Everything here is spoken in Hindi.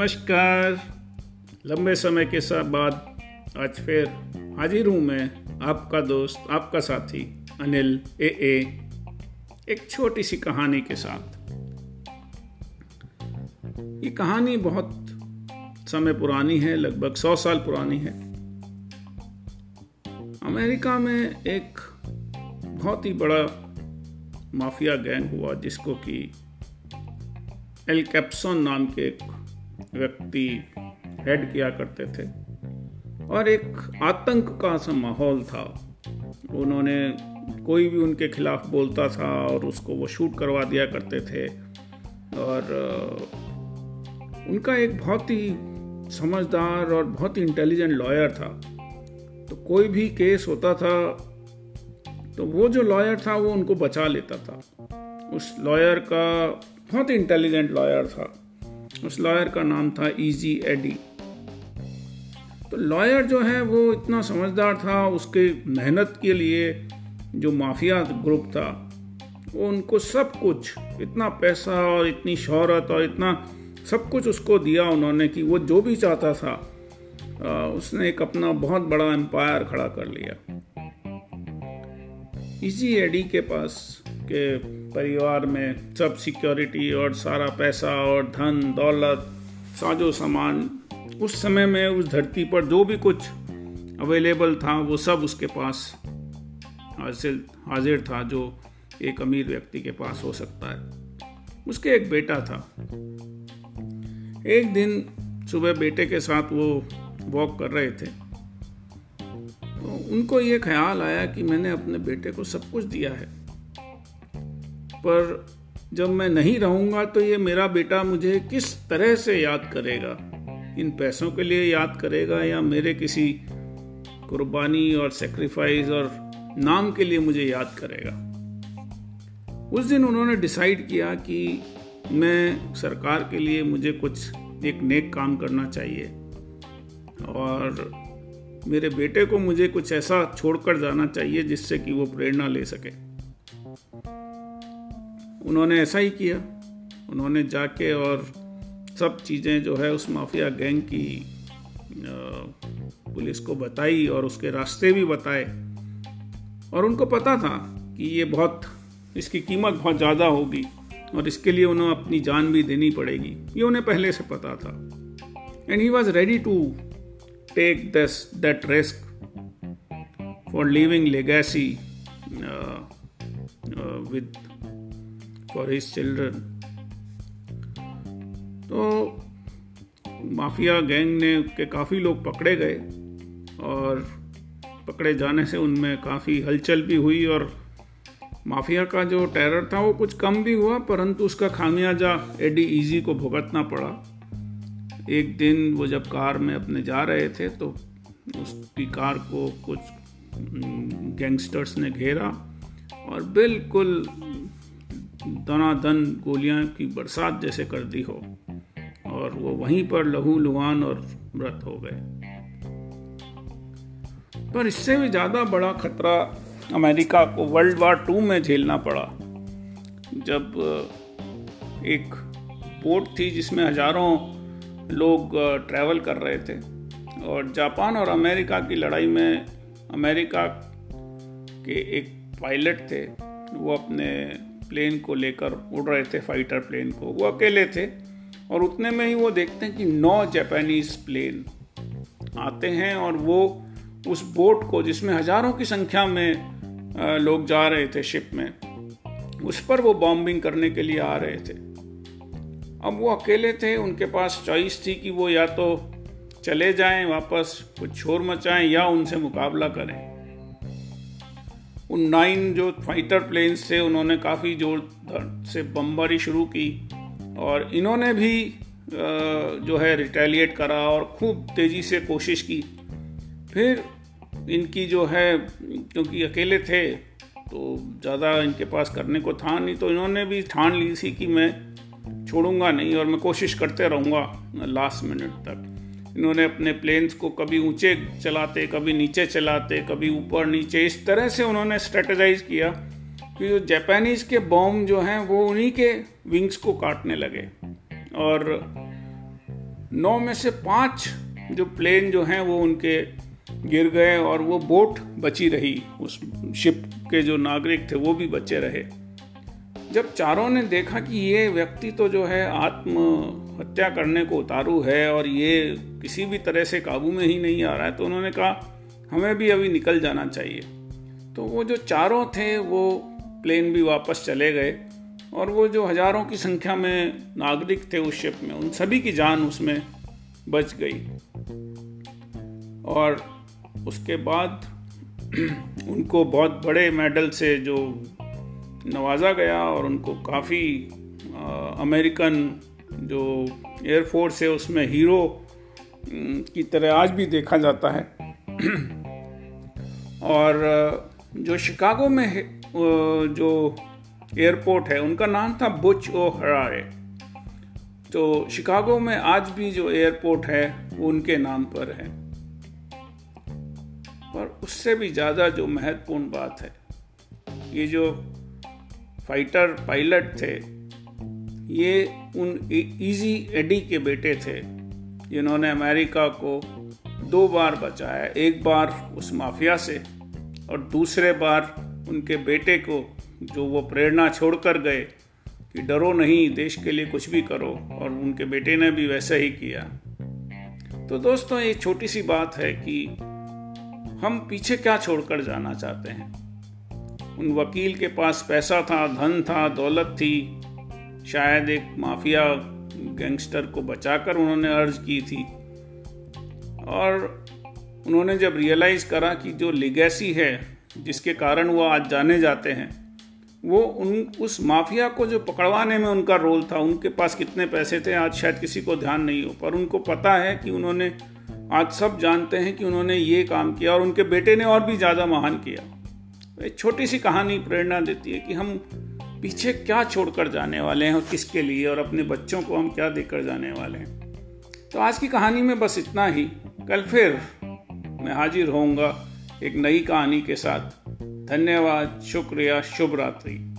नमस्कार। लंबे समय के साथ बाद आज फिर हाजिर हूँ मैं, आपका दोस्त, आपका साथी अनिल ए, एक छोटी सी कहानी के साथ। ये कहानी बहुत समय पुरानी है, लगभग 100 साल पुरानी है। अमेरिका में एक बहुत ही बड़ा माफिया गैंग हुआ जिसको कि एल कैप्सन नाम के एक व्यक्ति हेड किया करते थे और एक आतंक का सा माहौल था। उन्होंने कोई भी उनके खिलाफ बोलता था और उसको वो शूट करवा दिया करते थे। और उनका एक बहुत ही समझदार और बहुत ही इंटेलिजेंट लॉयर था, तो कोई भी केस होता था तो वो जो लॉयर था वो उनको बचा लेता था। उस लॉयर का, बहुत ही इंटेलिजेंट लॉयर था, उस लॉयर का नाम था इजी एडी। तो लॉयर जो है वो इतना समझदार था, उसके मेहनत के लिए जो माफिया ग्रुप था वो उनको सब कुछ, इतना पैसा और इतनी शोहरत और इतना सब कुछ उसको दिया उन्होंने कि वो जो भी चाहता था, उसने एक अपना बहुत बड़ा एम्पायर खड़ा कर लिया। इजी एडी के पास के परिवार में सब सिक्योरिटी और सारा पैसा और धन दौलत साजो सामान, उस समय में उस धरती पर जो भी कुछ अवेलेबल था वो सब उसके पास हाजिर था जो एक अमीर व्यक्ति के पास हो सकता है। उसके एक बेटा था। एक दिन सुबह बेटे के साथ वो वॉक कर रहे थे तो उनको ये ख्याल आया कि मैंने अपने बेटे को सब कुछ दिया है, पर जब मैं नहीं रहूँगा तो ये मेरा बेटा मुझे किस तरह से याद करेगा, इन पैसों के लिए याद करेगा या मेरे किसी कुर्बानी और सेक्रीफाइस और नाम के लिए मुझे याद करेगा। उस दिन उन्होंने डिसाइड किया कि मैं सरकार के लिए मुझे कुछ एक नेक काम करना चाहिए और मेरे बेटे को मुझे कुछ ऐसा छोड़कर जाना चाहिए जिससे कि वो प्रेरणा ले सके। उन्होंने ऐसा ही किया। उन्होंने जाके और सब चीज़ें जो है उस माफिया गैंग की पुलिस को बताई और उसके रास्ते भी बताए। और उनको पता था कि ये बहुत, इसकी कीमत बहुत ज़्यादा होगी और इसके लिए उन्हें अपनी जान भी देनी पड़ेगी, ये उन्हें पहले से पता था। And he was ready to take this that risk for living legacy with for his children. तो माफिया गैंग ने के काफ़ी लोग पकड़े गए और पकड़े जाने से उनमें काफ़ी हलचल भी हुई और माफिया का जो टेरर था वो कुछ कम भी हुआ, परंतु उसका खामियाजा एडी इजी को भुगतना पड़ा। एक दिन वो जब कार में अपने जा रहे थे तो उसकी कार को कुछ गैंगस्टर्स ने घेरा और बिल्कुल दनादन गोलियां की बरसात जैसे कर दी हो और वो वहीं पर लहू लुहान और मृत हो गए। पर इससे भी ज़्यादा बड़ा खतरा अमेरिका को वर्ल्ड वार 2 में झेलना पड़ा, जब एक पोर्ट थी जिसमें हज़ारों लोग ट्रैवल कर रहे थे और जापान और अमेरिका की लड़ाई में अमेरिका के एक पायलट थे, वो अपने प्लेन को लेकर उड़ रहे थे, फाइटर प्लेन को। वो अकेले थे और उतने में ही वो देखते हैं कि 9 जापानीज़ प्लेन आते हैं और वो उस बोट को जिसमें हज़ारों की संख्या में लोग जा रहे थे शिप में, उस पर वो बॉम्बिंग करने के लिए आ रहे थे। अब वो अकेले थे, उनके पास चॉइस थी कि वो या तो चले जाएं वापस, कुछ शोर मचाएं या उनसे मुकाबला करें। उन 9 जो फाइटर प्लेन्स से उन्होंने काफ़ी जोर से बमबारी शुरू की और इन्होंने भी जो है रिटेलिएट करा और खूब तेज़ी से कोशिश की। फिर इनकी जो है, क्योंकि अकेले थे तो ज़्यादा इनके पास करने को था नहीं, तो इन्होंने भी ठान ली थी कि मैं छोड़ूंगा नहीं और मैं कोशिश करते रहूँगा लास्ट मिनट तक। इन्होंने अपने प्लेन्स को कभी ऊंचे चलाते, कभी नीचे चलाते, कभी ऊपर नीचे, इस तरह से उन्होंने स्ट्रेटेजाइज किया कि जो जापानीज़ के बॉम्ब जो हैं वो उन्हीं के विंग्स को काटने लगे और 9 में से 5 जो प्लेन जो हैं वो उनके गिर गए और वो बोट बची रही, उस शिप के जो नागरिक थे वो भी बचे रहे। जब चारों ने देखा कि ये व्यक्ति तो जो है आत्महत्या करने को उतारू है और ये किसी भी तरह से काबू में ही नहीं आ रहा है, तो उन्होंने कहा हमें भी अभी निकल जाना चाहिए। तो वो जो चारों थे वो प्लेन भी वापस चले गए और वो जो हज़ारों की संख्या में नागरिक थे उस शिप में, उन सभी की जान उसमें बच गई। और उसके बाद उनको बहुत बड़े मेडल से जो नवाजा गया और उनको काफ़ी अमेरिकन जो एयरफोर्स है उसमें हीरो की तरह आज भी देखा जाता है। और जो शिकागो में जो एयरपोर्ट है उनका नाम था बुच ओ'हरारे। तो शिकागो में आज भी जो एयरपोर्ट है वो उनके नाम पर है। पर उससे भी ज़्यादा जो महत्वपूर्ण बात है, ये जो फाइटर पायलट थे ये उन इजी एडी के बेटे थे जिन्होंने अमेरिका को 2 बार बचाया, एक बार उस माफिया से और दूसरे बार उनके बेटे को जो वो प्रेरणा छोड़कर गए कि डरो नहीं, देश के लिए कुछ भी करो, और उनके बेटे ने भी वैसा ही किया। तो दोस्तों ये छोटी सी बात है कि हम पीछे क्या छोड़कर जाना चाहते हैं। उन वकील के पास पैसा था, धन था, दौलत थी, शायद एक माफिया गैंगस्टर को बचाकर उन्होंने अर्ज की थी। और उन्होंने जब रियलाइज़ करा कि जो लिगेसी है जिसके कारण वो आज जाने जाते हैं वो उस माफिया को जो पकड़वाने में उनका रोल था, उनके पास कितने पैसे थे आज शायद किसी को ध्यान नहीं हो, पर उनको पता है कि उन्होंने आज सब जानते हैं कि उन्होंने ये काम किया और उनके बेटे ने और भी ज़्यादा महान किया। एक छोटी सी कहानी प्रेरणा देती है कि हम पीछे क्या छोड़कर जाने वाले हैं और किसके लिए, और अपने बच्चों को हम क्या देकर जाने वाले हैं। तो आज की कहानी में बस इतना ही। कल फिर मैं हाजिर होऊंगा एक नई कहानी के साथ। धन्यवाद, शुक्रिया, शुभ रात्रि।